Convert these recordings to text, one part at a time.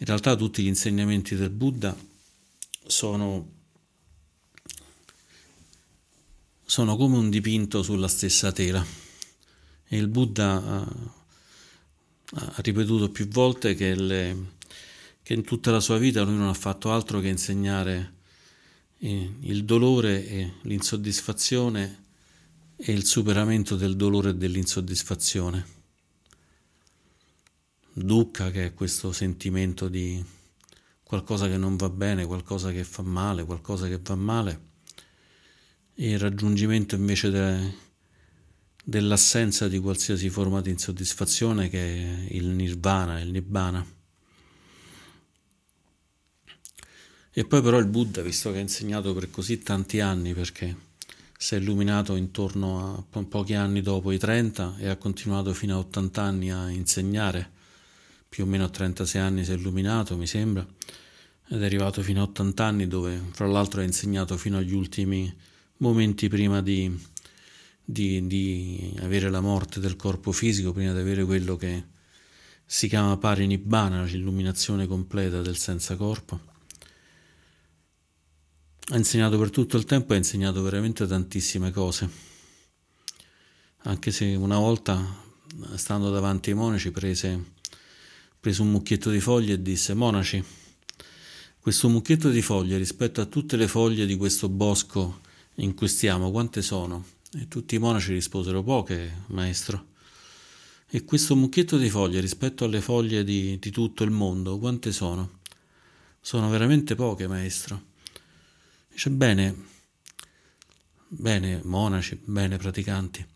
In realtà tutti gli insegnamenti del Buddha sono come un dipinto sulla stessa tela, e il Buddha ha ripetuto più volte che in tutta la sua vita lui non ha fatto altro che insegnare il dolore e l'insoddisfazione e il superamento del dolore e dell'insoddisfazione. Dukkha, che è questo sentimento di qualcosa che non va bene, qualcosa che fa male, qualcosa che va male, e il raggiungimento invece dell'assenza di qualsiasi forma di insoddisfazione, che è il Nirvana, il Nibbana. E poi però il Buddha, visto che ha insegnato per così tanti anni, perché si è illuminato intorno a pochi anni dopo i 30 e ha continuato fino a 80 anni a insegnare, più o meno a 36 anni si è illuminato, mi sembra, ed è arrivato fino a 80 anni, dove fra l'altro ha insegnato fino agli ultimi momenti prima di avere la morte del corpo fisico, prima di avere quello che si chiama parinibbana, l'illuminazione completa del senza corpo. Ha insegnato per tutto il tempo e ha insegnato veramente tantissime cose, anche se una volta, stando davanti ai monaci, prese un mucchietto di foglie e disse: monaci, questo mucchietto di foglie rispetto a tutte le foglie di questo bosco in cui stiamo, quante sono? E tutti i monaci risposero: poche, maestro. E questo mucchietto di foglie rispetto alle foglie di tutto il mondo, quante sono? Sono veramente poche, maestro. Dice: bene monaci, bene praticanti,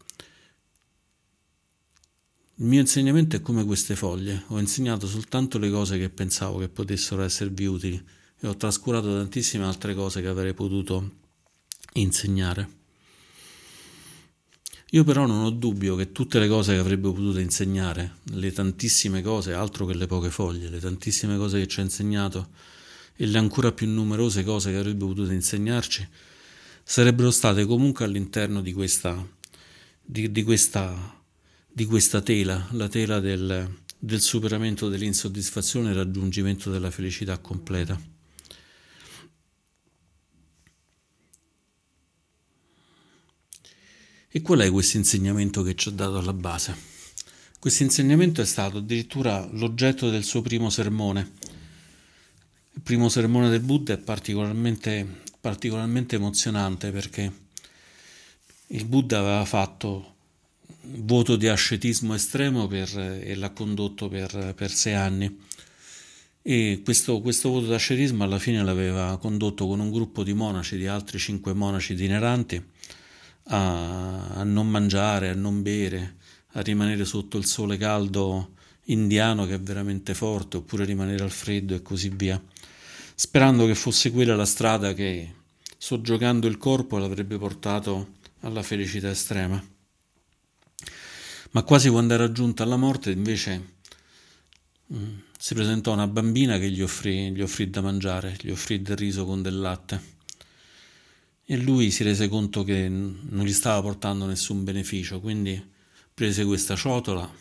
il mio insegnamento è come queste foglie, ho insegnato soltanto le cose che pensavo che potessero esservi utili e ho trascurato tantissime altre cose che avrei potuto insegnare. Io però non ho dubbio che tutte le cose che avrebbe potuto insegnare, le tantissime cose, altro che le poche foglie, le tantissime cose che ci ha insegnato, e le ancora più numerose cose che avrebbe potuto insegnarci, sarebbero state comunque all'interno di questa tela, la tela del superamento dell'insoddisfazione e raggiungimento della felicità completa. E qual è questo insegnamento che ci ha dato alla base? Questo insegnamento è stato addirittura l'oggetto del suo primo sermone. Il primo sermone del Buddha è particolarmente emozionante, perché il Buddha aveva fatto voto di ascetismo estremo e l'ha condotto per 6 anni, e questo voto di ascetismo alla fine l'aveva condotto con un gruppo di monaci, di altri 5 monaci itineranti, a non mangiare, a non bere, a rimanere sotto il sole caldo indiano, che è veramente forte, oppure rimanere al freddo e così via, sperando che fosse quella la strada che, soggiogando il corpo, l'avrebbe portato alla felicità estrema. Ma quasi quando era giunta alla morte, invece, si presentò una bambina che gli offrì da mangiare, gli offrì del riso con del latte, e lui si rese conto che non gli stava portando nessun beneficio, quindi prese questa ciotola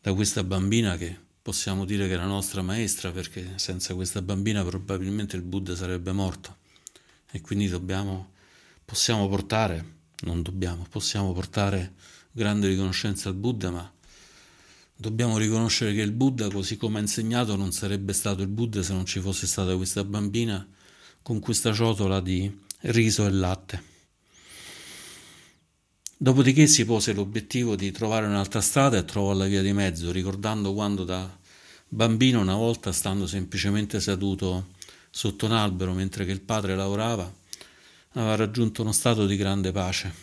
da questa bambina, che possiamo dire che è la nostra maestra, perché senza questa bambina probabilmente il Buddha sarebbe morto, e quindi possiamo portare grande riconoscenza al Buddha, ma dobbiamo riconoscere che il Buddha, così come ha insegnato, non sarebbe stato il Buddha se non ci fosse stata questa bambina con questa ciotola di riso e latte. Dopodiché si pose l'obiettivo di trovare un'altra strada e trovò la via di mezzo, ricordando quando da bambino, una volta, stando semplicemente seduto sotto un albero mentre che il padre lavorava, aveva raggiunto uno stato di grande pace.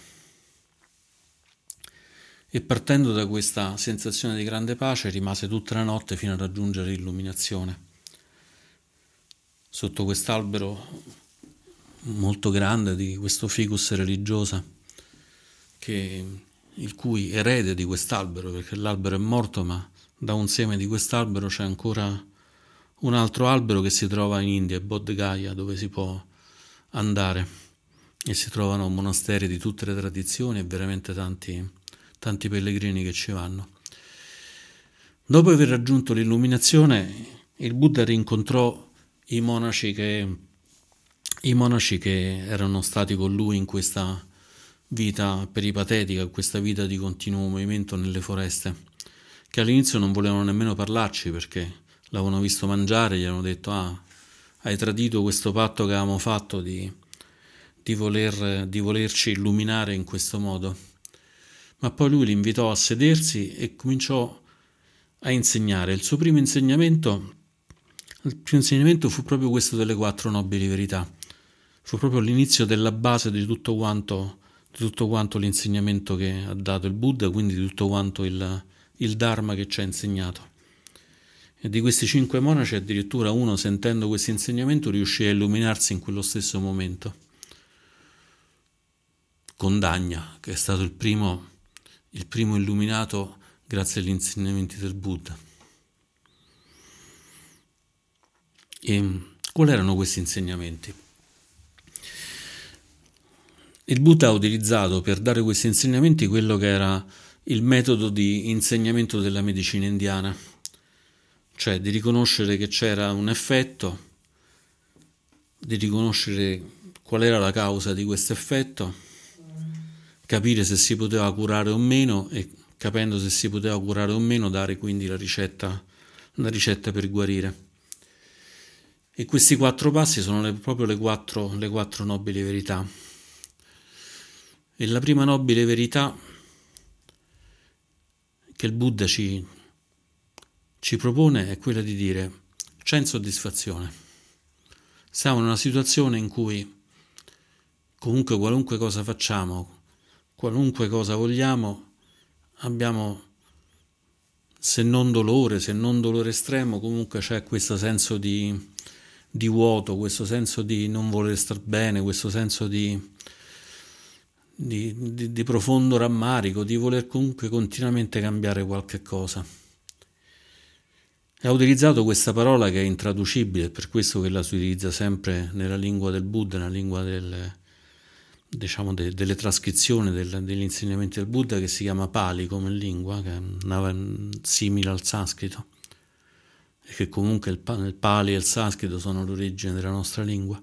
E partendo da questa sensazione di grande pace rimase tutta la notte fino a raggiungere l'illuminazione. Sotto quest'albero molto grande di questo Ficus religioso, il cui erede di quest'albero, perché l'albero è morto, ma da un seme di quest'albero c'è ancora un altro albero che si trova in India, Bodh Gaya, dove si può andare e si trovano monasteri di tutte le tradizioni e veramente tanti pellegrini che ci vanno. Dopo aver raggiunto l'illuminazione, il Buddha rincontrò i monaci che erano stati con lui in questa vita peripatetica, questa vita di continuo movimento nelle foreste, che all'inizio non volevano nemmeno parlarci perché l'avevano visto mangiare, gli hanno detto: ah, hai tradito questo patto che avevamo fatto di volerci illuminare in questo modo. Ma poi lui li invitò a sedersi e cominciò a insegnare. Il primo insegnamento fu proprio questo delle quattro nobili verità. Fu proprio l'inizio della base di tutto quanto l'insegnamento che ha dato il Buddha, quindi di tutto quanto il Dharma che ci ha insegnato. E di questi 5 monaci addirittura uno, sentendo questo insegnamento, riuscì a illuminarsi in quello stesso momento. Kondagna, che è stato il primo illuminato grazie agli insegnamenti del Buddha. E quali erano questi insegnamenti? Il Buddha ha utilizzato per dare questi insegnamenti quello che era il metodo di insegnamento della medicina indiana, cioè di riconoscere che c'era un effetto, di riconoscere qual era la causa di questo effetto, capire se si poteva curare o meno e, capendo se si poteva curare o meno, dare quindi la ricetta per guarire. E questi 4 passi sono proprio le quattro nobili verità. E la prima nobile verità che il Buddha ci propone è quella di dire: c'è insoddisfazione. Siamo in una situazione in cui comunque qualunque cosa facciamo, qualunque cosa vogliamo, abbiamo, se non dolore estremo, comunque c'è questo senso di vuoto, questo senso di non voler star bene, questo senso di profondo rammarico, di voler comunque continuamente cambiare qualche cosa. Ha utilizzato questa parola che è intraducibile, per questo che la si utilizza sempre nella lingua del Buddha, nella lingua delle trascrizioni degli insegnamenti del Buddha, che si chiama Pali come lingua, che è simile al sanscrito, e che comunque il Pali e il sanscrito sono l'origine della nostra lingua.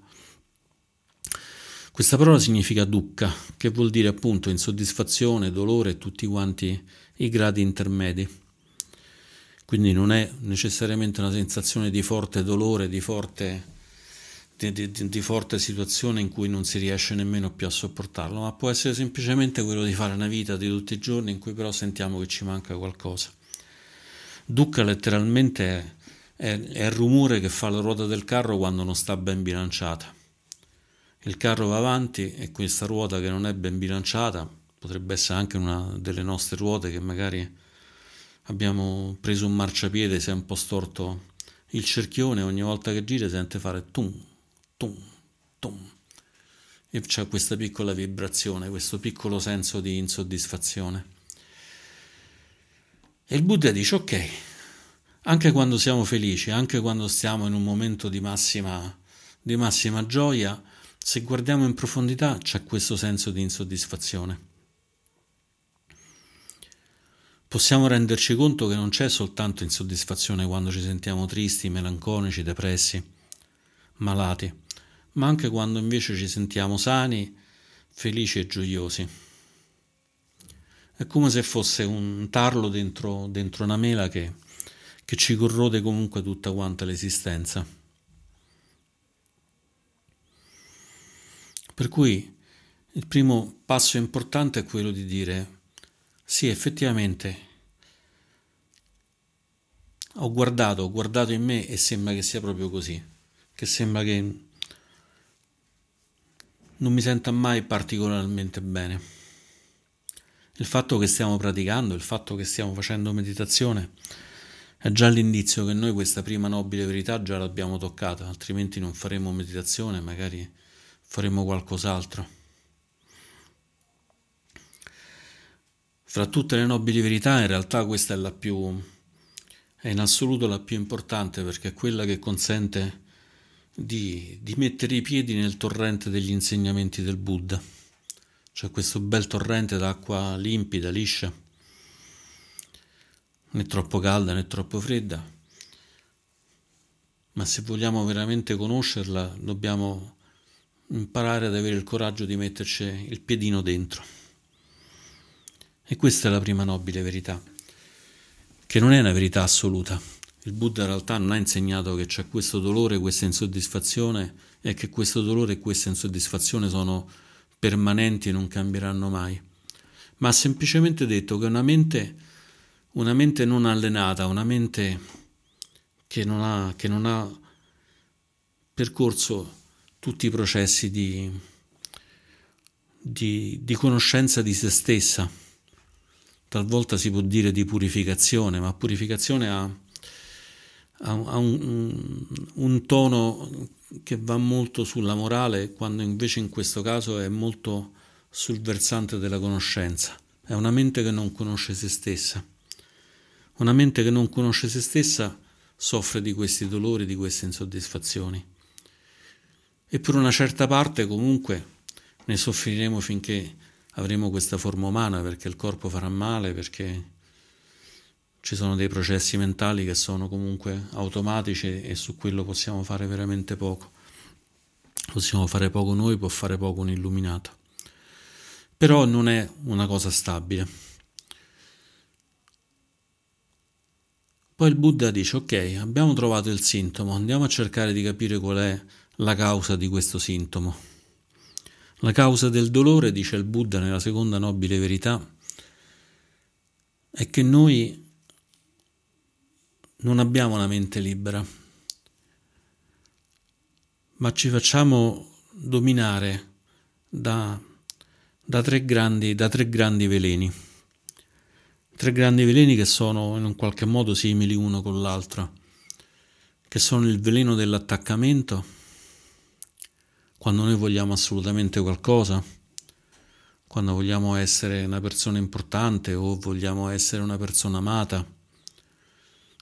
Questa parola significa dukkha, che vuol dire appunto insoddisfazione, dolore e tutti quanti i gradi intermedi. Quindi non è necessariamente una sensazione di forte dolore, di forte situazione in cui non si riesce nemmeno più a sopportarlo, ma può essere semplicemente quello di fare una vita di tutti i giorni in cui però sentiamo che ci manca qualcosa. Dukkha letteralmente è il rumore che fa la ruota del carro quando non sta ben bilanciata. Il carro va avanti e questa ruota che non è ben bilanciata, potrebbe essere anche una delle nostre ruote che magari abbiamo preso un marciapiede, si è un po' storto il cerchione, ogni volta che gira sente fare tum, tum, tum, e c'è questa piccola vibrazione, questo piccolo senso di insoddisfazione. E il Buddha dice: ok, anche quando siamo felici, anche quando stiamo in un momento di massima gioia, se guardiamo in profondità c'è questo senso di insoddisfazione. Possiamo renderci conto che non c'è soltanto insoddisfazione quando ci sentiamo tristi, melanconici, depressi, malati, ma anche quando invece ci sentiamo sani, felici e gioiosi. È come se fosse un tarlo dentro una mela che ci corrode comunque tutta quanta l'esistenza. Per cui il primo passo importante è quello di dire: sì, effettivamente ho guardato in me e sembra che sia proprio così, che sembra che non mi senta mai particolarmente bene. Il fatto che stiamo praticando, il fatto che stiamo facendo meditazione è già l'indizio che noi questa prima nobile verità già l'abbiamo toccata, altrimenti non faremo meditazione, magari faremo qualcos'altro. Fra tutte le nobili verità, in realtà questa è in assoluto la più importante, perché è quella che consente di mettere i piedi nel torrente degli insegnamenti del Buddha, cioè questo bel torrente d'acqua limpida, liscia, né troppo calda né troppo fredda, ma se vogliamo veramente conoscerla dobbiamo imparare ad avere il coraggio di metterci il piedino dentro. E questa è la prima nobile verità, che non è una verità assoluta. Il Buddha in realtà non ha insegnato che c'è questo dolore, questa insoddisfazione, e che questo dolore e questa insoddisfazione sono permanenti e non cambieranno mai, ma ha semplicemente detto che una mente non allenata, una mente che non ha percorso tutti i processi di conoscenza di se stessa, talvolta si può dire di purificazione, ma purificazione ha un tono che va molto sulla morale, quando invece in questo caso è molto sul versante della conoscenza. È una mente che non conosce se stessa. Una mente che non conosce se stessa soffre di questi dolori, di queste insoddisfazioni. E per una certa parte comunque ne soffriremo finché avremo questa forma umana, perché il corpo farà male, perché ci sono dei processi mentali che sono comunque automatici e su quello possiamo fare veramente poco. Possiamo fare poco noi, può fare poco un illuminato. Però non è una cosa stabile. Poi il Buddha dice, ok, abbiamo trovato il sintomo, andiamo a cercare di capire qual è la causa di questo sintomo. La causa del dolore, dice il Buddha nella seconda nobile verità, è che noi non abbiamo la mente libera, ma ci facciamo dominare da tre grandi veleni. Tre grandi veleni che sono in un qualche modo simili uno con l'altro, che sono il veleno dell'attaccamento, quando noi vogliamo assolutamente qualcosa, quando vogliamo essere una persona importante o vogliamo essere una persona amata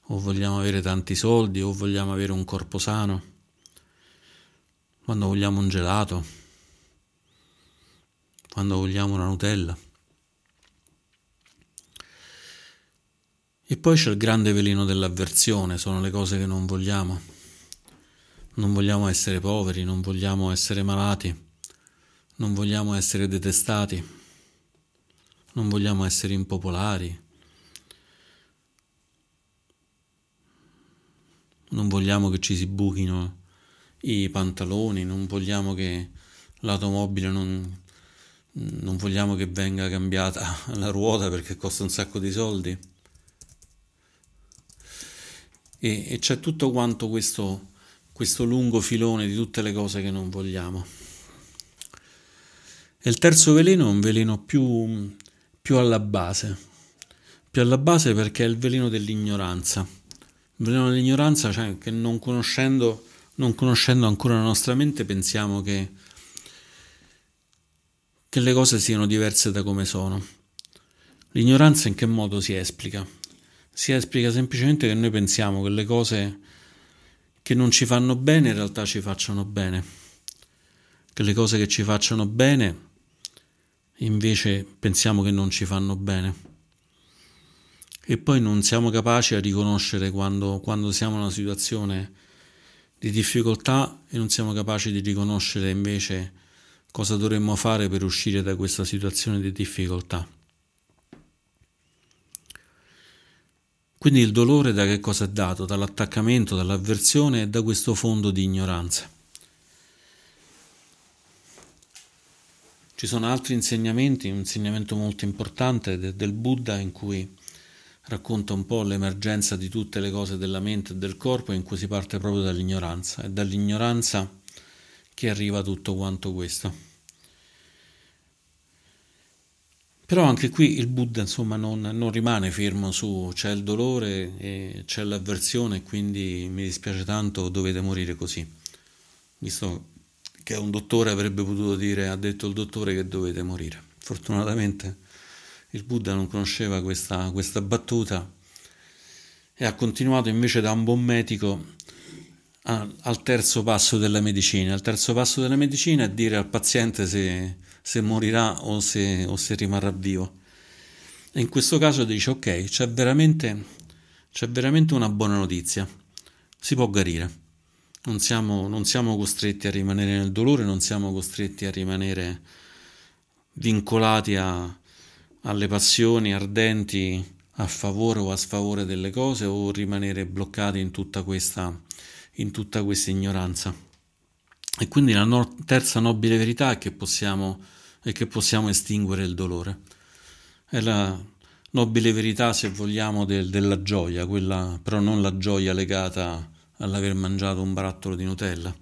o vogliamo avere tanti soldi o vogliamo avere un corpo sano, quando vogliamo un gelato, quando vogliamo una Nutella. E poi c'è il grande veleno dell'avversione, sono le cose che non vogliamo. Non vogliamo essere poveri, non vogliamo essere malati, non vogliamo essere detestati, non vogliamo essere impopolari, non vogliamo che ci si buchino i pantaloni, non vogliamo che l'automobile non vogliamo che venga cambiata la ruota perché costa un sacco di soldi. E c'è tutto quanto questo lungo filone di tutte le cose che non vogliamo. E il terzo veleno è un veleno più alla base. Più alla base perché è il veleno dell'ignoranza. Il veleno dell'ignoranza, cioè che non conoscendo ancora la nostra mente pensiamo che le cose siano diverse da come sono. L'ignoranza in che modo si esplica? Si esplica semplicemente che noi pensiamo che le cose che non ci fanno bene in realtà ci facciano bene, che le cose che ci facciano bene invece pensiamo che non ci fanno bene, e poi non siamo capaci a riconoscere quando siamo in una situazione di difficoltà e non siamo capaci di riconoscere invece cosa dovremmo fare per uscire da questa situazione di difficoltà. Quindi il dolore da che cosa è dato? Dall'attaccamento, dall'avversione e da questo fondo di ignoranza. Ci sono altri insegnamenti, un insegnamento molto importante del Buddha in cui racconta un po' l'emergenza di tutte le cose della mente e del corpo, in cui si parte proprio dall'ignoranza. È dall'ignoranza che arriva tutto quanto questo. Però anche qui il Buddha insomma non rimane fermo su c'è il dolore e c'è l'avversione, quindi mi dispiace tanto, dovete morire così. Visto che un dottore avrebbe potuto dire, ha detto il dottore che dovete morire. Fortunatamente il Buddha non conosceva questa battuta e ha continuato invece da un buon medico al terzo passo della medicina. Il terzo passo della medicina è dire al paziente se morirà o se rimarrà vivo. E in questo caso dice, ok, c'è veramente una buona notizia, si può guarire. Non siamo costretti a rimanere nel dolore, non siamo costretti a rimanere vincolati alle passioni ardenti a favore o a sfavore delle cose, o rimanere bloccati in tutta questa ignoranza. E quindi la terza nobile verità è che possiamo estinguere il dolore. È la nobile verità, se vogliamo, della gioia, quella però non la gioia legata all'aver mangiato un barattolo di Nutella,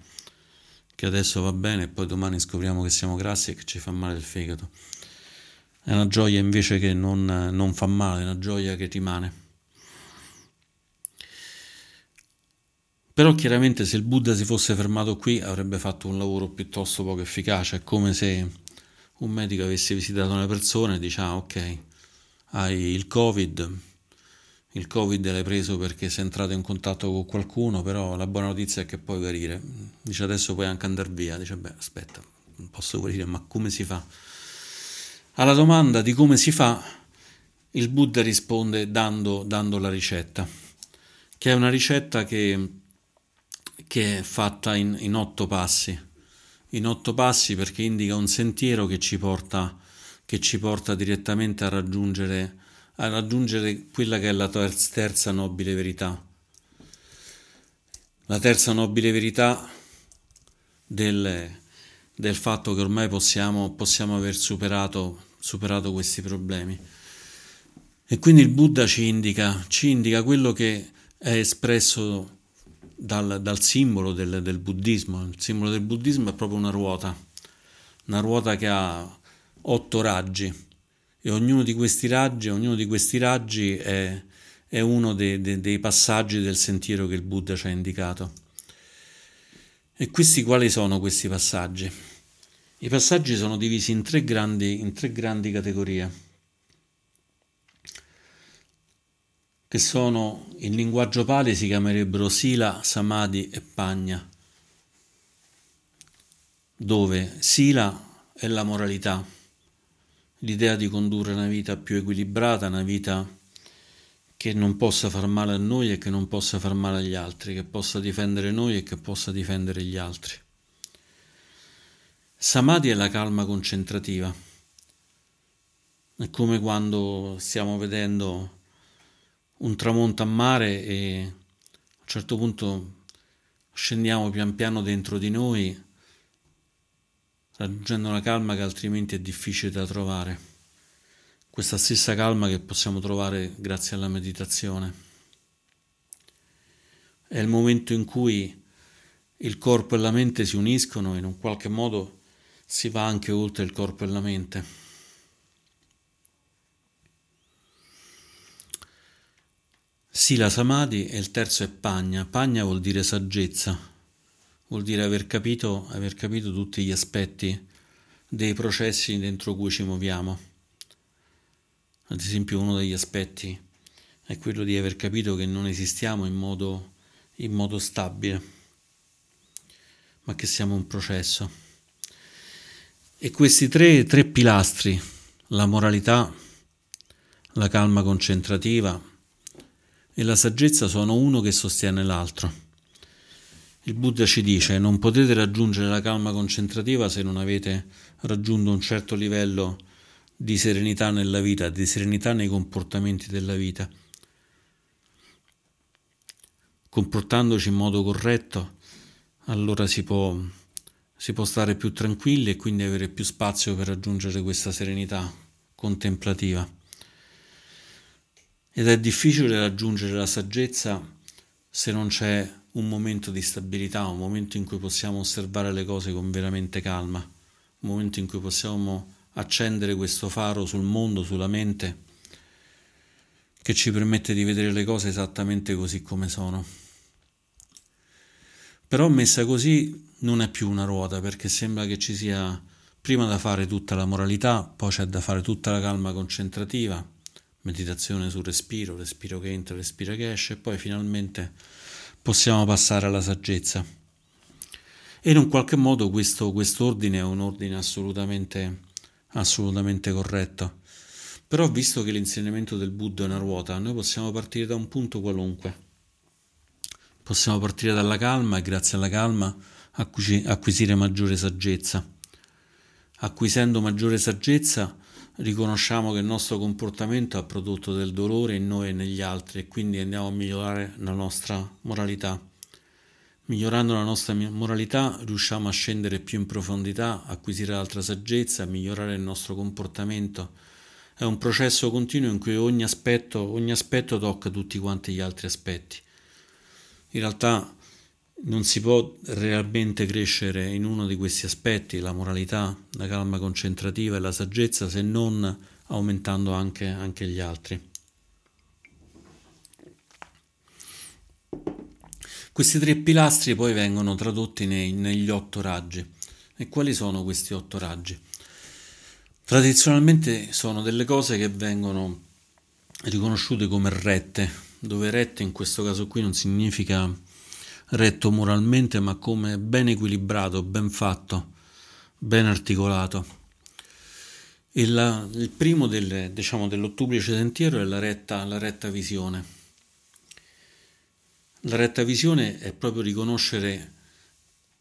che adesso va bene e poi domani scopriamo che siamo grassi e che ci fa male il fegato. È una gioia invece che non fa male, è una gioia che rimane. Però chiaramente se il Buddha si fosse fermato qui avrebbe fatto un lavoro piuttosto poco efficace. È come se un medico avesse visitato una persona e dice: ah, ok, hai il Covid l'hai preso perché sei entrato in contatto con qualcuno, però la buona notizia è che puoi guarire. Dice: adesso puoi anche andare via. Dice: beh, aspetta, non posso guarire, ma come si fa? Alla domanda di come si fa, il Buddha risponde dando la ricetta, che è una ricetta che è fatta in 8 passi. In 8 passi, perché indica un sentiero che ci porta direttamente a raggiungere quella che è la terza nobile verità. La terza nobile verità del fatto che ormai possiamo aver superato questi problemi. E quindi il Buddha ci indica quello che è espresso dal simbolo del buddismo. Il simbolo del buddismo è proprio una ruota che ha 8 raggi, e ognuno di questi raggi è uno dei passaggi del sentiero che il Buddha ci ha indicato. E quali sono questi passaggi? I passaggi sono divisi in tre grandi categorie, che sono, in linguaggio pali, si chiamerebbero sīla, samadhi e paññā, dove sīla è la moralità, l'idea di condurre una vita più equilibrata, una vita che non possa far male a noi e che non possa far male agli altri, che possa difendere noi e che possa difendere gli altri. Samadhi è la calma concentrativa. È come quando stiamo vedendo un tramonto a mare e a un certo punto scendiamo pian piano dentro di noi, raggiungendo una calma che altrimenti è difficile da trovare. Questa stessa calma che possiamo trovare grazie alla meditazione. È il momento in cui il corpo e la mente si uniscono, e in un qualche modo si va anche oltre il corpo e la mente. Sīla, samadhi, e il terzo è paññā. Paññā vuol dire saggezza, vuol dire aver capito tutti gli aspetti dei processi dentro cui ci muoviamo. Ad esempio, uno degli aspetti è quello di aver capito che non esistiamo in modo stabile, ma che siamo un processo. E questi tre pilastri, la moralità, la calma concentrativa e la saggezza, sono uno che sostiene l'altro. Il Buddha ci dice: non potete raggiungere la calma concentrativa se non avete raggiunto un certo livello di serenità nella vita, di serenità nei comportamenti della vita, comportandoci in modo corretto. Allora si può stare più tranquilli e quindi avere più spazio per raggiungere questa serenità contemplativa. Ed è difficile raggiungere la saggezza se non c'è un momento di stabilità, un momento in cui possiamo osservare le cose con veramente calma, un momento in cui possiamo accendere questo faro sul mondo, sulla mente, che ci permette di vedere le cose esattamente così come sono. Però messa così non è più una ruota, perché sembra che ci sia prima da fare tutta la moralità, poi c'è da fare tutta la calma concentrativa, meditazione sul respiro, respiro che entra, respiro che esce, e poi finalmente possiamo passare alla saggezza. E in un qualche modo quest'ordine è un ordine assolutamente corretto. Però, visto che l'insegnamento del Buddha è una ruota, noi possiamo partire da un punto qualunque, Possiamo partire dalla calma e grazie alla calma acquisire maggiore saggezza. Acquisendo maggiore saggezza riconosciamo che il nostro comportamento ha prodotto del dolore in noi e negli altri e quindi andiamo a migliorare la nostra moralità. Migliorando la nostra moralità riusciamo a scendere più in profondità, acquisire altra saggezza, migliorare il nostro comportamento. È un processo continuo in cui ogni aspetto tocca tutti quanti gli altri aspetti. In realtà non si può realmente crescere in uno di questi aspetti, la moralità, la calma concentrativa e la saggezza, se non aumentando anche gli altri. Questi tre pilastri poi vengono tradotti negli 8 raggi. E quali sono questi 8 raggi? Tradizionalmente sono delle cose che vengono riconosciute come rette, dove rette in questo caso qui non significa retto moralmente, ma come ben equilibrato, ben fatto, ben articolato. E il primo dell'ottuplice sentiero è la retta visione. La retta visione è proprio riconoscere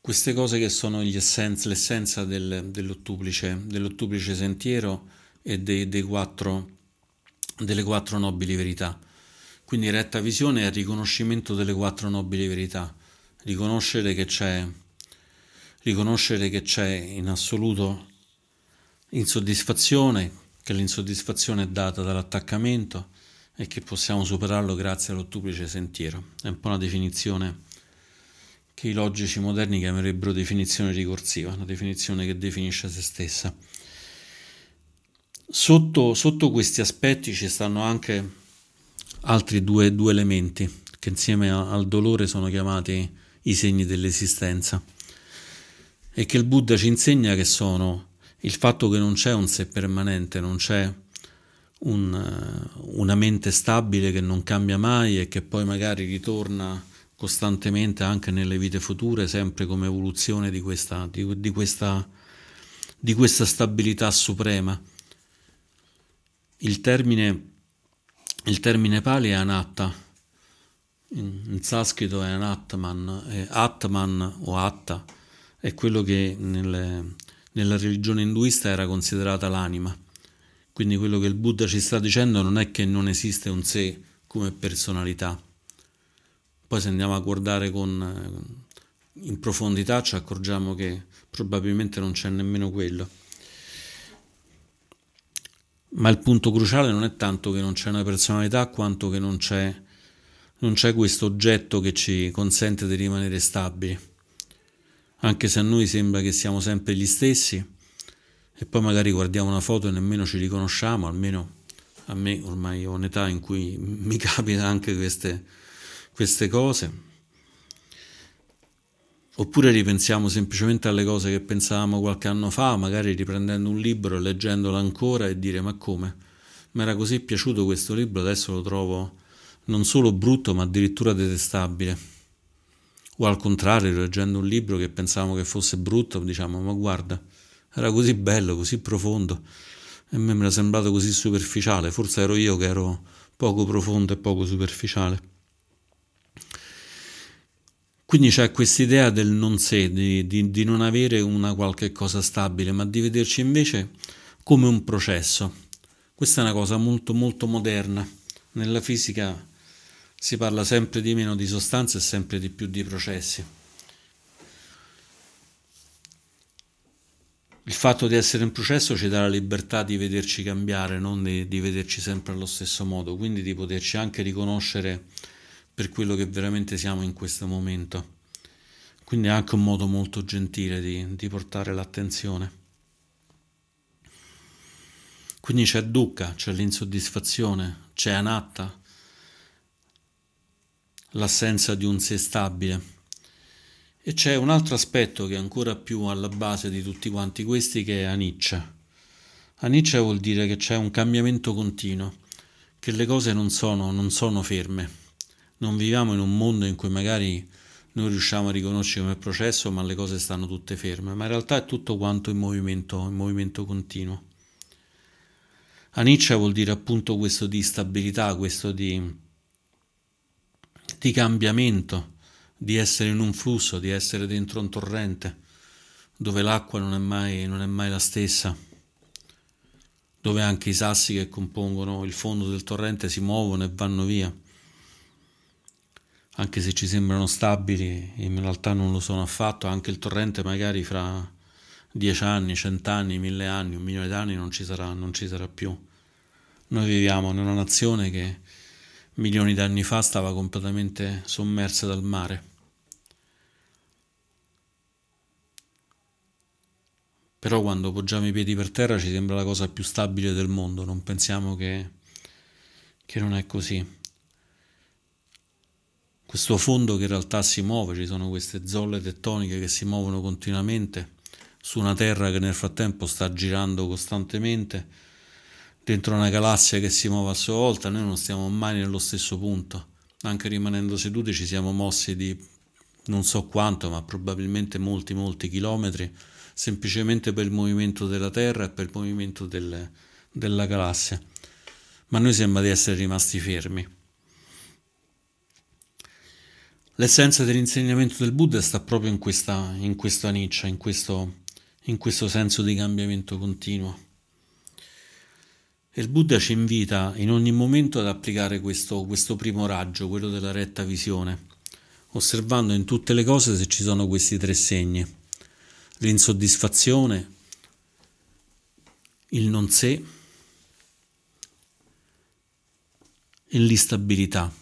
queste cose che sono l'essenza dell'ottuplice sentiero e delle 4 nobili verità. Quindi retta visione è il riconoscimento delle 4 nobili verità. Riconoscere che c'è in assoluto insoddisfazione, che l'insoddisfazione è data dall'attaccamento e che possiamo superarlo grazie all'ottuplice sentiero. È un po' una definizione che i logici moderni chiamerebbero definizione ricorsiva, una definizione che definisce se stessa. Sotto questi aspetti ci stanno anche altri due elementi che insieme al dolore sono chiamati i segni dell'esistenza e che il Buddha ci insegna che sono il fatto che non c'è un sé permanente, non c'è una mente stabile che non cambia mai e che poi magari ritorna costantemente anche nelle vite future, sempre come evoluzione di questa stabilità suprema. Il termine pali è Anatta, in sanscrito è Anatman, e Atman o Atta è quello che nella religione induista era considerata l'anima. Quindi quello che il Buddha ci sta dicendo non è che non esiste un sé come personalità. Poi se andiamo a guardare in profondità ci accorgiamo che probabilmente non c'è nemmeno quello. Ma il punto cruciale non è tanto che non c'è una personalità quanto che non c'è questo oggetto che ci consente di rimanere stabili, anche se a noi sembra che siamo sempre gli stessi e poi magari guardiamo una foto e nemmeno ci riconosciamo, almeno a me ormai ho un'età in cui mi capita anche queste cose. Oppure ripensiamo semplicemente alle cose che pensavamo qualche anno fa, magari riprendendo un libro e leggendolo ancora e dire ma come? Mi era così piaciuto questo libro, adesso lo trovo non solo brutto ma addirittura detestabile. O al contrario, leggendo un libro che pensavamo che fosse brutto, diciamo ma guarda, era così bello, così profondo e a me mi era sembrato così superficiale, forse ero io che ero poco profondo e poco superficiale. Quindi c'è quest'idea del non sé, di non avere una qualche cosa stabile, ma di vederci invece come un processo. Questa è una cosa molto molto moderna. Nella fisica si parla sempre di meno di sostanze e sempre di più di processi. Il fatto di essere in processo ci dà la libertà di vederci cambiare, non di vederci sempre allo stesso modo, quindi di poterci anche riconoscere per quello che veramente siamo in questo momento. Quindi è anche un modo molto gentile di portare l'attenzione. Quindi c'è Dukkha, c'è l'insoddisfazione, c'è Anatta, l'assenza di un sé stabile. E c'è un altro aspetto che è ancora più alla base di tutti quanti questi, che è Aniccā. Aniccā vuol dire che c'è un cambiamento continuo, che le cose non sono ferme. Non viviamo in un mondo in cui magari noi riusciamo a riconoscere come processo, ma le cose stanno tutte ferme, ma in realtà è tutto quanto in movimento continuo. Anicca vuol dire appunto questo di stabilità, questo di cambiamento, di essere in un flusso, di essere dentro un torrente, dove l'acqua non è mai la stessa, dove anche i sassi che compongono il fondo del torrente si muovono e vanno via, anche se ci sembrano stabili, in realtà non lo sono affatto. Anche il torrente magari fra 10 anni, 100 anni, 1000 anni, 1 milione d'anni non ci sarà più. Noi viviamo in una nazione che milioni d'anni fa stava completamente sommersa dal mare. Però quando poggiamo i piedi per terra ci sembra la cosa più stabile del mondo, non pensiamo che non è così. Questo fondo che in realtà si muove, ci sono queste zolle tettoniche che si muovono continuamente su una terra che nel frattempo sta girando costantemente, dentro una galassia che si muove a sua volta. Noi non stiamo mai nello stesso punto, anche rimanendo seduti ci siamo mossi di non so quanto, ma probabilmente molti chilometri, semplicemente per il movimento della Terra e per il movimento della galassia, ma noi sembra di essere rimasti fermi. L'essenza dell'insegnamento del Buddha sta proprio in questa Anicca, in questo senso di cambiamento continuo. Il Buddha ci invita in ogni momento ad applicare questo primo raggio, quello della retta visione, osservando in tutte le cose se ci sono questi 3 segni: l'insoddisfazione, il non sé e l'instabilità,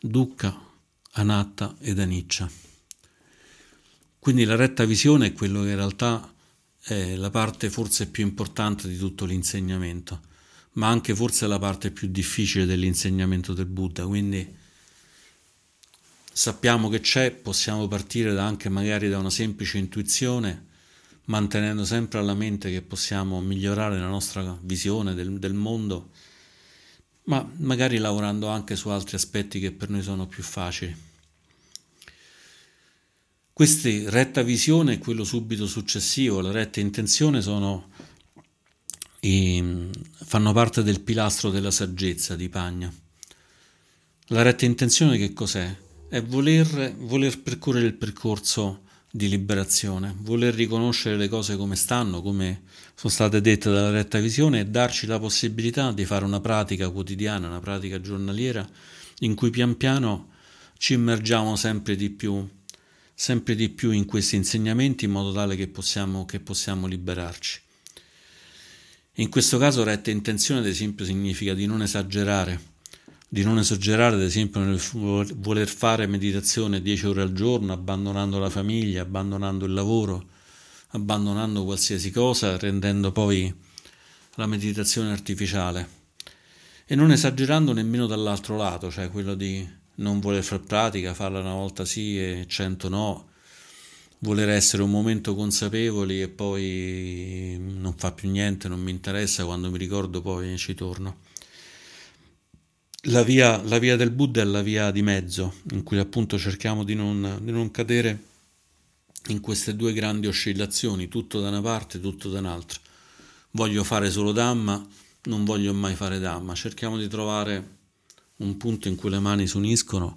Dukkha, Anatta ed Anicca. Quindi la retta visione è quello che in realtà è la parte forse più importante di tutto l'insegnamento, ma anche forse la parte più difficile dell'insegnamento del Buddha. Quindi sappiamo che c'è, possiamo partire anche magari da una semplice intuizione, mantenendo sempre alla mente che possiamo migliorare la nostra visione del mondo, ma magari lavorando anche su altri aspetti che per noi sono più facili. Questa retta visione e quello subito successivo, la retta intenzione, fanno parte del pilastro della saggezza di Paññā. La retta intenzione che cos'è? È voler percorrere il percorso di liberazione, voler riconoscere le cose come stanno, come sono state dette dalla retta visione, e darci la possibilità di fare una pratica quotidiana, una pratica giornaliera, in cui pian piano ci immergiamo sempre di più in questi insegnamenti, in modo tale che possiamo liberarci. In questo caso retta intenzione, ad esempio, significa di non esagerare, ad esempio, nel voler fare meditazione 10 ore al giorno, abbandonando la famiglia, abbandonando il lavoro, abbandonando qualsiasi cosa, rendendo poi la meditazione artificiale, e non esagerando nemmeno dall'altro lato, cioè quello di non voler far pratica, farla una volta sì e 100 no, voler essere un momento consapevoli e poi non fa più niente, non mi interessa, quando mi ricordo poi ci torno. La via del Buddha è la via di mezzo, in cui appunto cerchiamo di non cadere in queste 2 grandi oscillazioni, tutto da una parte, tutto da un'altra. Voglio fare solo Dhamma, non voglio mai fare Dhamma. Cerchiamo di trovare un punto in cui le mani si uniscono,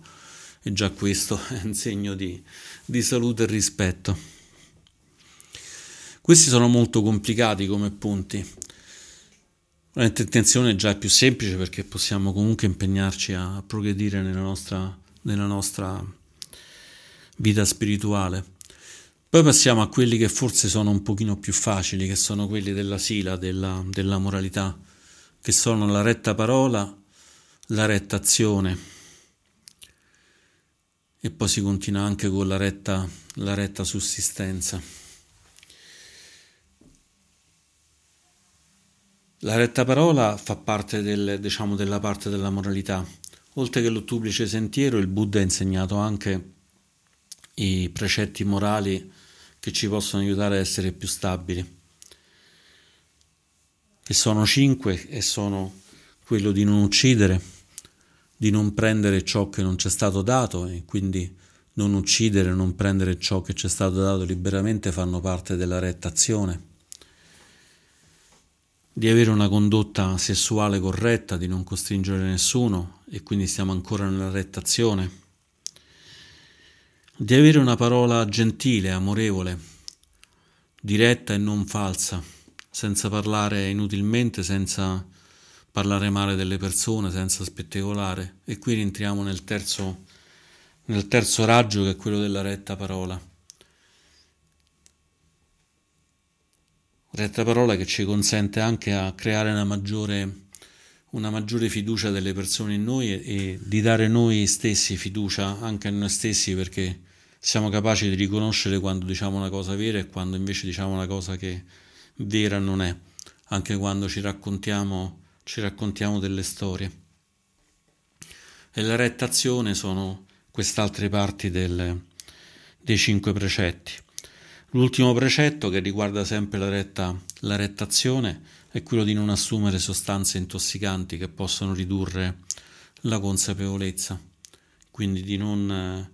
e già questo è un segno di salute e rispetto. Questi sono molto complicati come punti. La retta intenzione è già più semplice, perché possiamo comunque impegnarci a progredire nella nostra vita spirituale. Poi passiamo a quelli che forse sono un pochino più facili, che sono quelli della sīla, della moralità, che sono la retta parola, la retta azione, e poi si continua anche con la retta sussistenza. La retta parola fa parte della parte della moralità. Oltre che l'ottuplice sentiero, il Buddha ha insegnato anche i precetti morali che ci possono aiutare a essere più stabili, che sono 5, e sono quello di non uccidere, di non prendere ciò che non c'è stato dato, e quindi non uccidere, non prendere ciò che c'è stato dato liberamente fanno parte della retta azione, di avere una condotta sessuale corretta, di non costringere nessuno, e quindi siamo ancora nella retta azione. di avere una parola gentile, amorevole, diretta e non falsa, senza parlare inutilmente, senza parlare male delle persone, senza spettacolare. E qui rientriamo nel terzo raggio, che è quello della retta parola. Retta parola che ci consente anche a creare una maggiore fiducia delle persone in noi e di dare noi stessi fiducia anche a noi stessi, perché siamo capaci di riconoscere quando diciamo una cosa vera e quando invece diciamo una cosa che vera non è, anche quando ci raccontiamo delle storie. E la retta azione sono quest'altre parti dei 5 precetti. L'ultimo precetto, che riguarda sempre la retta azione, è quello di non assumere sostanze intossicanti che possono ridurre la consapevolezza, quindi di non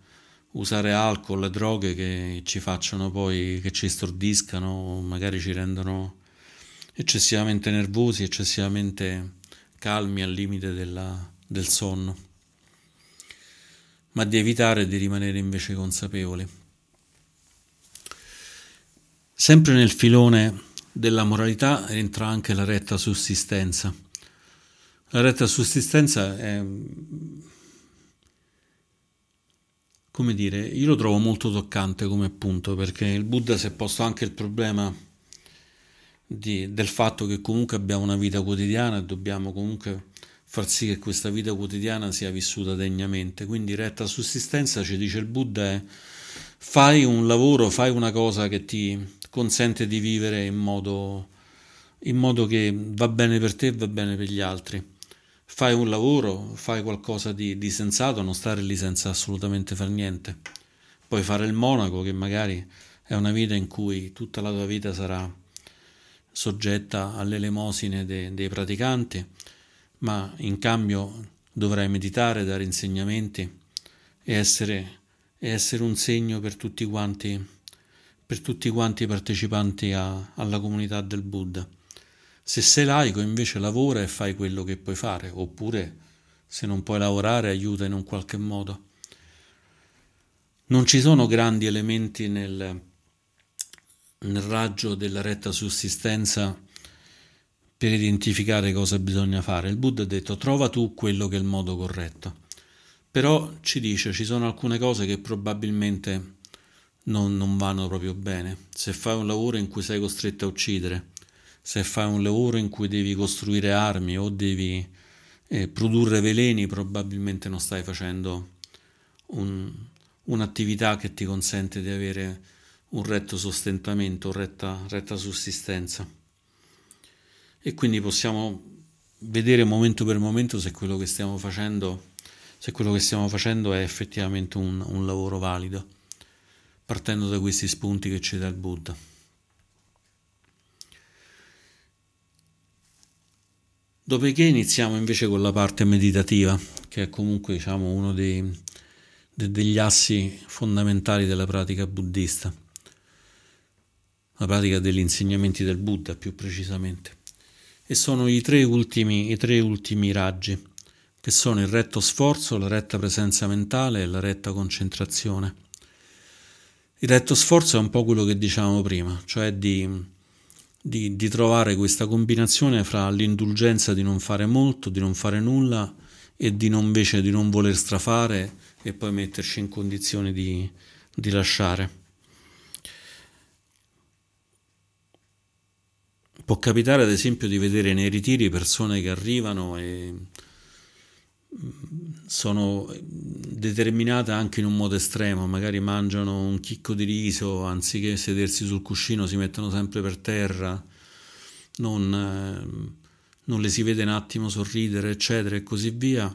usare alcol e droghe che ci facciano poi, che ci stordiscano o magari ci rendano eccessivamente nervosi, eccessivamente calmi, al limite del sonno, ma di evitare di rimanere invece consapevoli. Sempre nel filone della moralità entra anche la retta sussistenza. La retta sussistenza è, come dire, io lo trovo molto toccante come punto, perché il Buddha si è posto anche il problema del fatto che comunque abbiamo una vita quotidiana e dobbiamo comunque far sì che questa vita quotidiana sia vissuta degnamente. Quindi retta sussistenza, ci dice il Buddha, è: fai un lavoro, fai una cosa che ti consente di vivere in modo che va bene per te e va bene per gli altri. Fai un lavoro, fai qualcosa di sensato, non stare lì senza assolutamente far niente. Puoi fare il monaco, che magari è una vita in cui tutta la tua vita sarà soggetta all'elemosine dei praticanti, ma in cambio dovrai meditare, dare insegnamenti e essere un segno per tutti quanti i partecipanti alla comunità del Buddha. Se sei laico, invece, lavora e fai quello che puoi fare, oppure, se non puoi lavorare, aiuta in un qualche modo. Non ci sono grandi elementi nel raggio della retta sussistenza per identificare cosa bisogna fare. Il Buddha ha detto: trova tu quello che è il modo corretto. Però ci dice, ci sono alcune cose che probabilmente non vanno proprio bene. Se fai un lavoro in cui sei costretto a uccidere, se fai un lavoro in cui devi costruire armi o devi produrre veleni, probabilmente non stai facendo un'attività che ti consente di avere un retto sostentamento, retta sussistenza. E quindi possiamo vedere momento per momento se quello che stiamo facendo è effettivamente un lavoro valido, partendo da questi spunti che ci dà il Buddha. Dopodiché iniziamo invece con la parte meditativa, che è comunque, diciamo, uno degli assi fondamentali della pratica buddista, la pratica degli insegnamenti del Buddha più precisamente. E sono i tre ultimi raggi, che sono il retto sforzo, la retta presenza mentale e la retta concentrazione. Il retto sforzo è un po' quello che dicevamo prima, cioè di trovare questa combinazione fra l'indulgenza di non fare molto, di non fare nulla, e di non voler strafare e poi metterci in condizione di lasciare. Può capitare, ad esempio, di vedere nei ritiri persone che arrivano e sono determinate anche in un modo estremo, magari mangiano un chicco di riso, anziché sedersi sul cuscino si mettono sempre per terra, non le si vede un attimo sorridere, eccetera, e così via.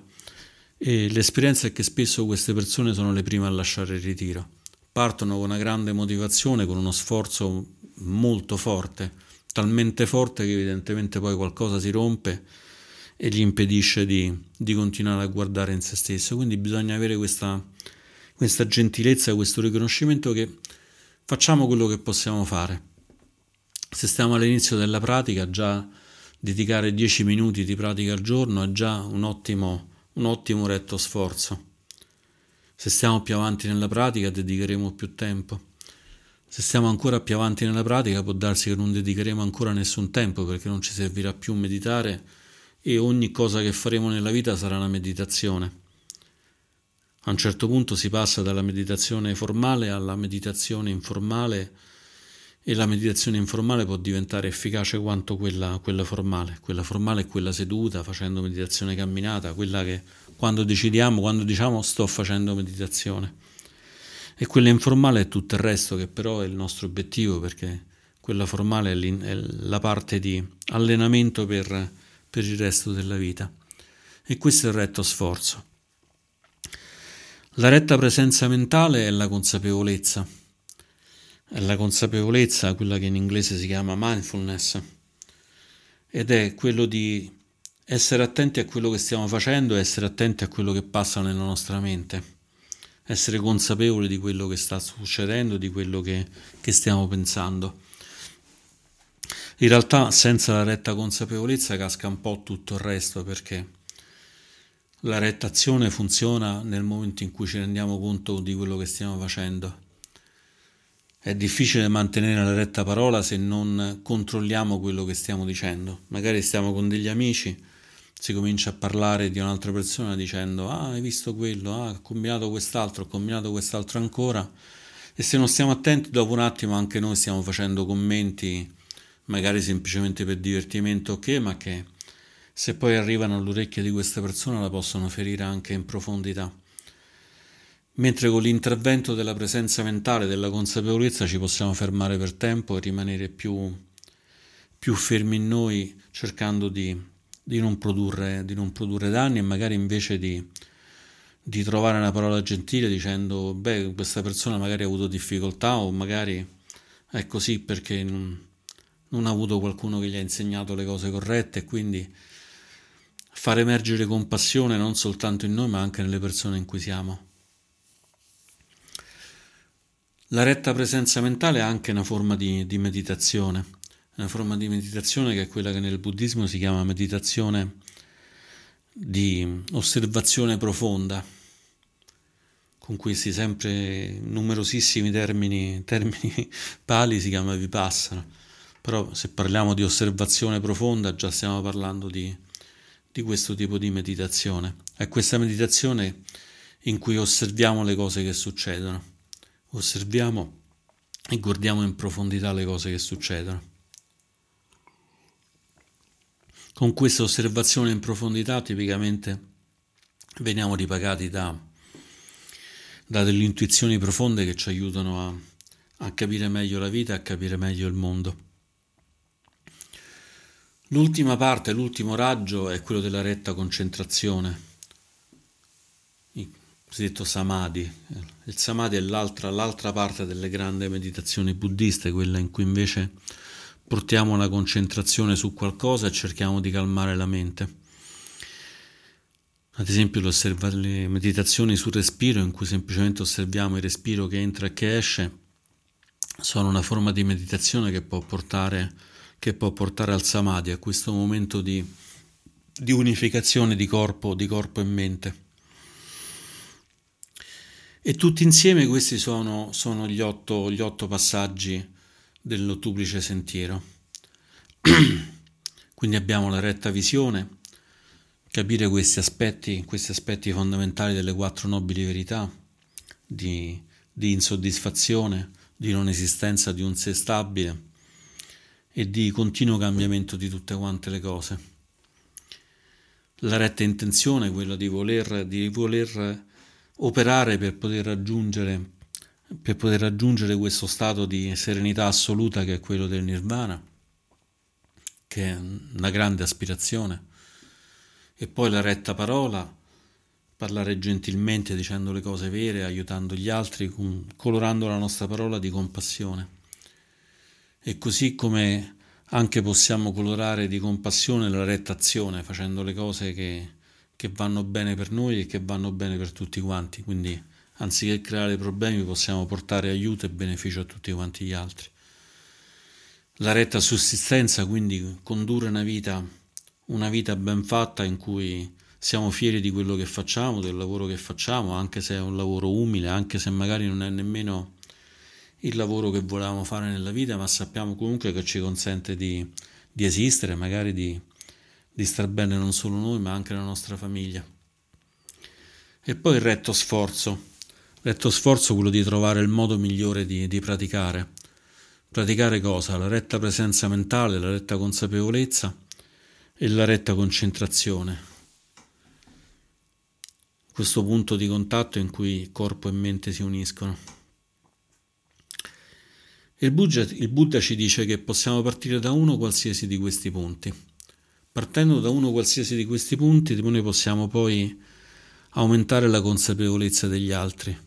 E l'esperienza è che spesso queste persone sono le prime a lasciare il ritiro. Partono con una grande motivazione, con uno sforzo molto forte, talmente forte che evidentemente poi qualcosa si rompe e gli impedisce di continuare a guardare in se stesso. Quindi bisogna avere questa gentilezza, questo riconoscimento che facciamo quello che possiamo fare. Se stiamo all'inizio della pratica, già dedicare 10 minuti di pratica al giorno è già un ottimo retto sforzo. Se siamo più avanti nella pratica dedicheremo più tempo. Se siamo ancora più avanti nella pratica può darsi che non dedicheremo ancora nessun tempo, perché non ci servirà più meditare e ogni cosa che faremo nella vita sarà una meditazione. A un certo punto si passa dalla meditazione formale alla meditazione informale, e la meditazione informale può diventare efficace quanto quella formale. Quella formale è quella seduta, facendo meditazione camminata, quella che quando diciamo sto facendo meditazione. E quella informale è tutto il resto, che però è il nostro obiettivo, perché quella formale è la parte di allenamento per il resto della vita. E questo è il retto sforzo. La retta presenza mentale è la consapevolezza. È la consapevolezza, quella che in inglese si chiama mindfulness, ed è quello di essere attenti a quello che stiamo facendo, essere attenti a quello che passa nella nostra mente, essere consapevoli di quello che sta succedendo, di quello che stiamo pensando. In realtà, senza la retta consapevolezza casca un po' tutto il resto, perché la retta azione funziona nel momento in cui ci rendiamo conto di quello che stiamo facendo. È difficile mantenere la retta parola se non controlliamo quello che stiamo dicendo. Magari stiamo con degli amici, si comincia a parlare di un'altra persona dicendo hai visto quello, ho combinato quest'altro, ho combinato quest'altro ancora. E se non stiamo attenti, dopo un attimo anche noi stiamo facendo commenti, magari semplicemente per divertimento, ma che se poi arrivano all'orecchia di questa persona la possono ferire anche in profondità. Mentre con l'intervento della presenza mentale, della consapevolezza, ci possiamo fermare per tempo e rimanere più fermi in noi, cercando di non produrre danni, e magari invece di trovare una parola gentile dicendo questa persona magari ha avuto difficoltà, o magari è così perché non ha avuto qualcuno che gli ha insegnato le cose corrette, e quindi far emergere compassione non soltanto in noi ma anche nelle persone in cui siamo. La retta presenza mentale è anche una forma di meditazione, una forma di meditazione che è quella che nel buddismo si chiama meditazione di osservazione profonda, con cui si sempre numerosissimi termini pali si chiama vipassana. Però se parliamo di osservazione profonda già stiamo parlando di questo tipo di meditazione. È questa meditazione in cui osserviamo le cose che succedono, osserviamo e guardiamo in profondità le cose che succedono. Con questa osservazione in profondità tipicamente veniamo ripagati da delle intuizioni profonde che ci aiutano a capire meglio la vita, a capire meglio il mondo. L'ultima parte, l'ultimo raggio è quello della retta concentrazione, il cosiddetto Samadhi. Il Samadhi è l'altra parte delle grandi meditazioni buddiste, quella in cui invece portiamo la concentrazione su qualcosa e cerchiamo di calmare la mente. Ad esempio le meditazioni sul respiro, in cui semplicemente osserviamo il respiro che entra e che esce, sono una forma di meditazione che può portare al Samadhi, a questo momento di unificazione di corpo e mente. E tutti insieme questi sono gli otto passaggi dell'ottuplice sentiero. Quindi abbiamo la retta visione, capire questi aspetti fondamentali delle quattro nobili verità, di insoddisfazione, di non esistenza di un sé stabile, e di continuo cambiamento di tutte quante le cose. La retta intenzione, quella di voler operare per poter raggiungere questo stato di serenità assoluta che è quello del Nirvana, che è una grande aspirazione. E poi la retta parola, parlare gentilmente dicendo le cose vere, aiutando gli altri, colorando la nostra parola di compassione. E così come anche possiamo colorare di compassione la retta azione, facendo le cose che vanno bene per noi e che vanno bene per tutti quanti. Quindi, anziché creare problemi, possiamo portare aiuto e beneficio a tutti quanti gli altri. La retta sussistenza, quindi condurre una vita ben fatta in cui siamo fieri di quello che facciamo, del lavoro che facciamo, anche se è un lavoro umile, anche se magari non è nemmeno il lavoro che volevamo fare nella vita, ma sappiamo comunque che ci consente di esistere, magari di star bene non solo noi, ma anche la nostra famiglia. E poi il retto sforzo, quello di trovare il modo migliore di praticare. Praticare cosa? La retta presenza mentale, la retta consapevolezza e la retta concentrazione. Questo punto di contatto in cui corpo e mente si uniscono. Il Buddha ci dice che possiamo partire da uno qualsiasi di questi punti. Partendo da uno qualsiasi di questi punti, noi possiamo poi aumentare la consapevolezza degli altri.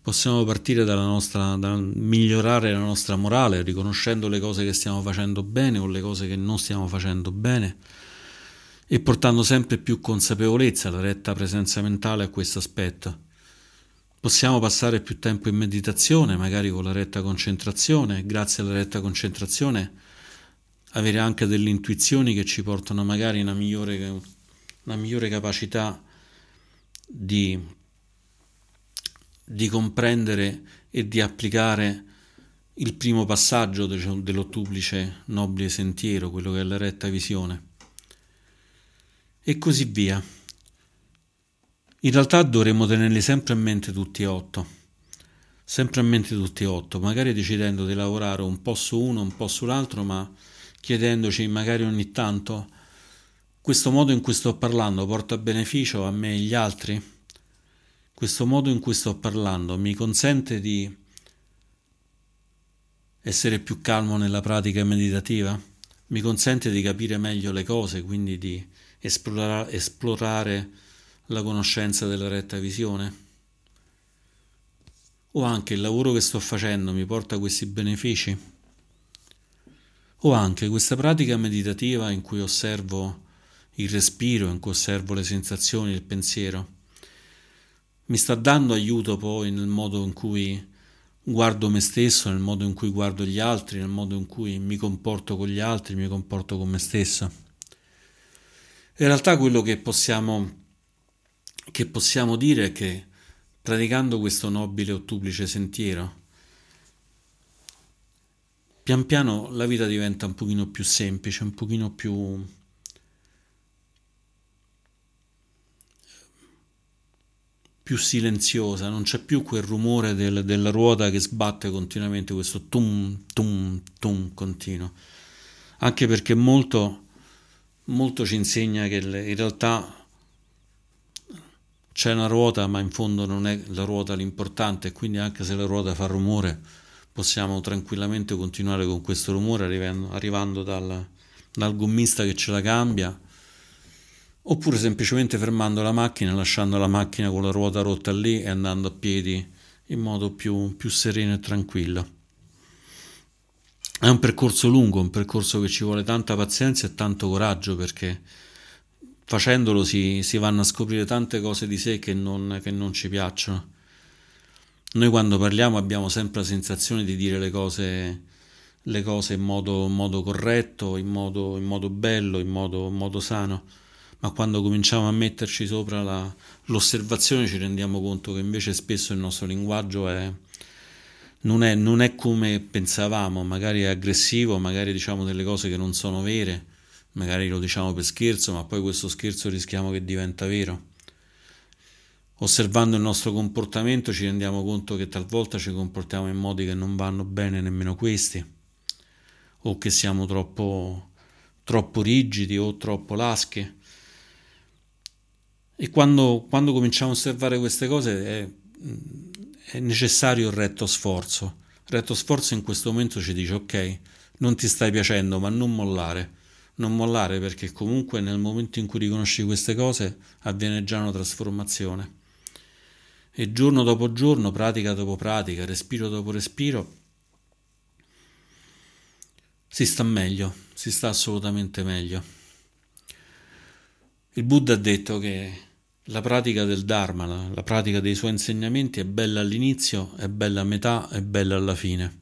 Possiamo partire dal migliorare la nostra morale, riconoscendo le cose che stiamo facendo bene o le cose che non stiamo facendo bene, e portando sempre più consapevolezza, la retta presenza mentale a questo aspetto. Possiamo passare più tempo in meditazione, magari con la retta concentrazione, grazie alla retta concentrazione avere anche delle intuizioni che ci portano magari a una migliore capacità di comprendere e di applicare il primo passaggio dell'ottuplice nobile sentiero, quello che è la retta visione. E così via. In realtà dovremmo tenerli sempre a mente tutti e otto, magari decidendo di lavorare un po' su uno, un po' sull'altro, ma chiedendoci magari ogni tanto: questo modo in cui sto parlando porta beneficio a me e agli altri? Questo modo in cui sto parlando mi consente di essere più calmo nella pratica meditativa? Mi consente di capire meglio le cose, quindi di esplorare la conoscenza della retta visione? O anche il lavoro che sto facendo mi porta questi benefici? O anche questa pratica meditativa in cui osservo il respiro, in cui osservo le sensazioni, il pensiero, mi sta dando aiuto poi nel modo in cui guardo me stesso, nel modo in cui guardo gli altri, nel modo in cui mi comporto con gli altri, mi comporto con me stesso? In realtà quello che possiamo dire è che praticando questo nobile ottuplice sentiero, pian piano la vita diventa un pochino più semplice, un pochino più silenziosa, non c'è più quel rumore della ruota che sbatte continuamente, questo tum tum tum continuo, anche perché molto ci insegna che in realtà c'è una ruota, ma in fondo non è la ruota l'importante, quindi anche se la ruota fa rumore possiamo tranquillamente continuare con questo rumore arrivando dal gommista che ce la cambia, oppure semplicemente fermando la macchina, lasciando la macchina con la ruota rotta lì e andando a piedi in modo più sereno e tranquillo. È un percorso lungo, un percorso che ci vuole tanta pazienza e tanto coraggio, perché facendolo si vanno a scoprire tante cose di sé che non ci piacciono. Noi quando parliamo abbiamo sempre la sensazione di dire le cose in modo corretto, in modo bello, in modo sano, ma quando cominciamo a metterci sopra l'osservazione ci rendiamo conto che invece spesso il nostro linguaggio non è come pensavamo, magari è aggressivo, magari diciamo delle cose che non sono vere, magari lo diciamo per scherzo, ma poi questo scherzo rischiamo che diventa vero. Osservando il nostro comportamento ci rendiamo conto che talvolta ci comportiamo in modi che non vanno bene nemmeno questi, o che siamo troppo rigidi o troppo laschi. E quando cominciamo a osservare queste cose è necessario il retto sforzo. Il retto sforzo in questo momento ci dice: ok, non ti stai piacendo, ma non mollare, perché comunque nel momento in cui riconosci queste cose avviene già una trasformazione, e giorno dopo giorno, pratica dopo pratica, respiro dopo respiro si sta assolutamente meglio. Il Buddha ha detto che la pratica del Dharma, la pratica dei suoi insegnamenti è bella all'inizio, è bella a metà, è bella alla fine.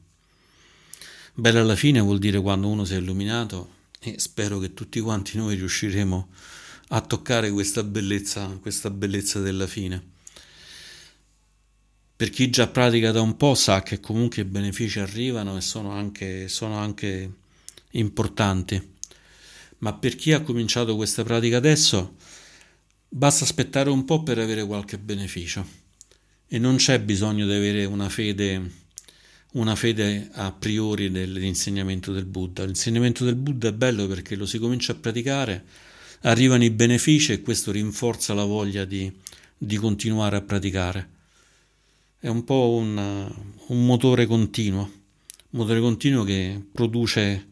Bella alla fine vuol dire quando uno si è illuminato, e spero che tutti quanti noi riusciremo a toccare questa bellezza della fine. Per chi già pratica da un po' sa che comunque i benefici arrivano e sono anche importanti, ma per chi ha cominciato questa pratica adesso basta aspettare un po' per avere qualche beneficio, e non c'è bisogno di avere una fede a priori dell'insegnamento del Buddha. L'insegnamento del Buddha è bello perché lo si comincia a praticare, arrivano i benefici e questo rinforza la voglia di continuare a praticare. È un po' un motore continuo che produce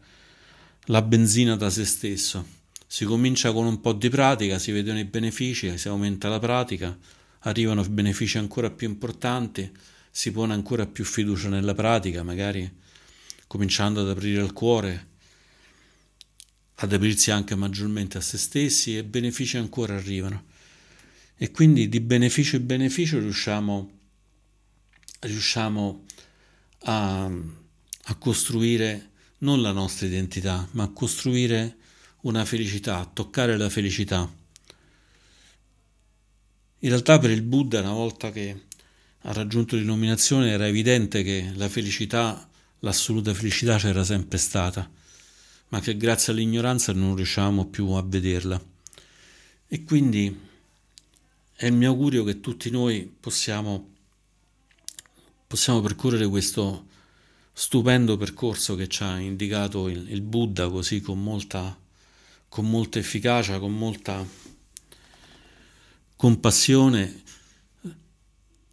la benzina da se stesso. Si comincia con un po' di pratica, si vedono i benefici, si aumenta la pratica, arrivano benefici ancora più importanti, si pone ancora più fiducia nella pratica, magari cominciando ad aprire il cuore, ad aprirsi anche maggiormente a se stessi, e benefici ancora arrivano. E quindi di beneficio in beneficio riusciamo a costruire non la nostra identità, ma a costruire una felicità, a toccare la felicità. In realtà per il Buddha, una volta che ha raggiunto l'illuminazione, era evidente che la felicità, l'assoluta felicità, c'era sempre stata, ma che grazie all'ignoranza non riusciamo più a vederla. E quindi è il mio augurio che tutti noi possiamo percorrere questo stupendo percorso che ci ha indicato il Buddha, così con molta efficacia, con molta compassione,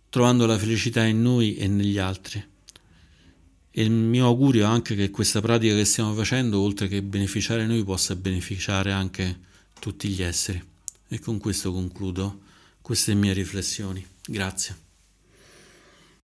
trovando la felicità in noi e negli altri. E il mio augurio è anche che questa pratica che stiamo facendo, oltre che beneficiare noi, possa beneficiare anche tutti gli esseri. E con questo concludo queste mie riflessioni. Grazie.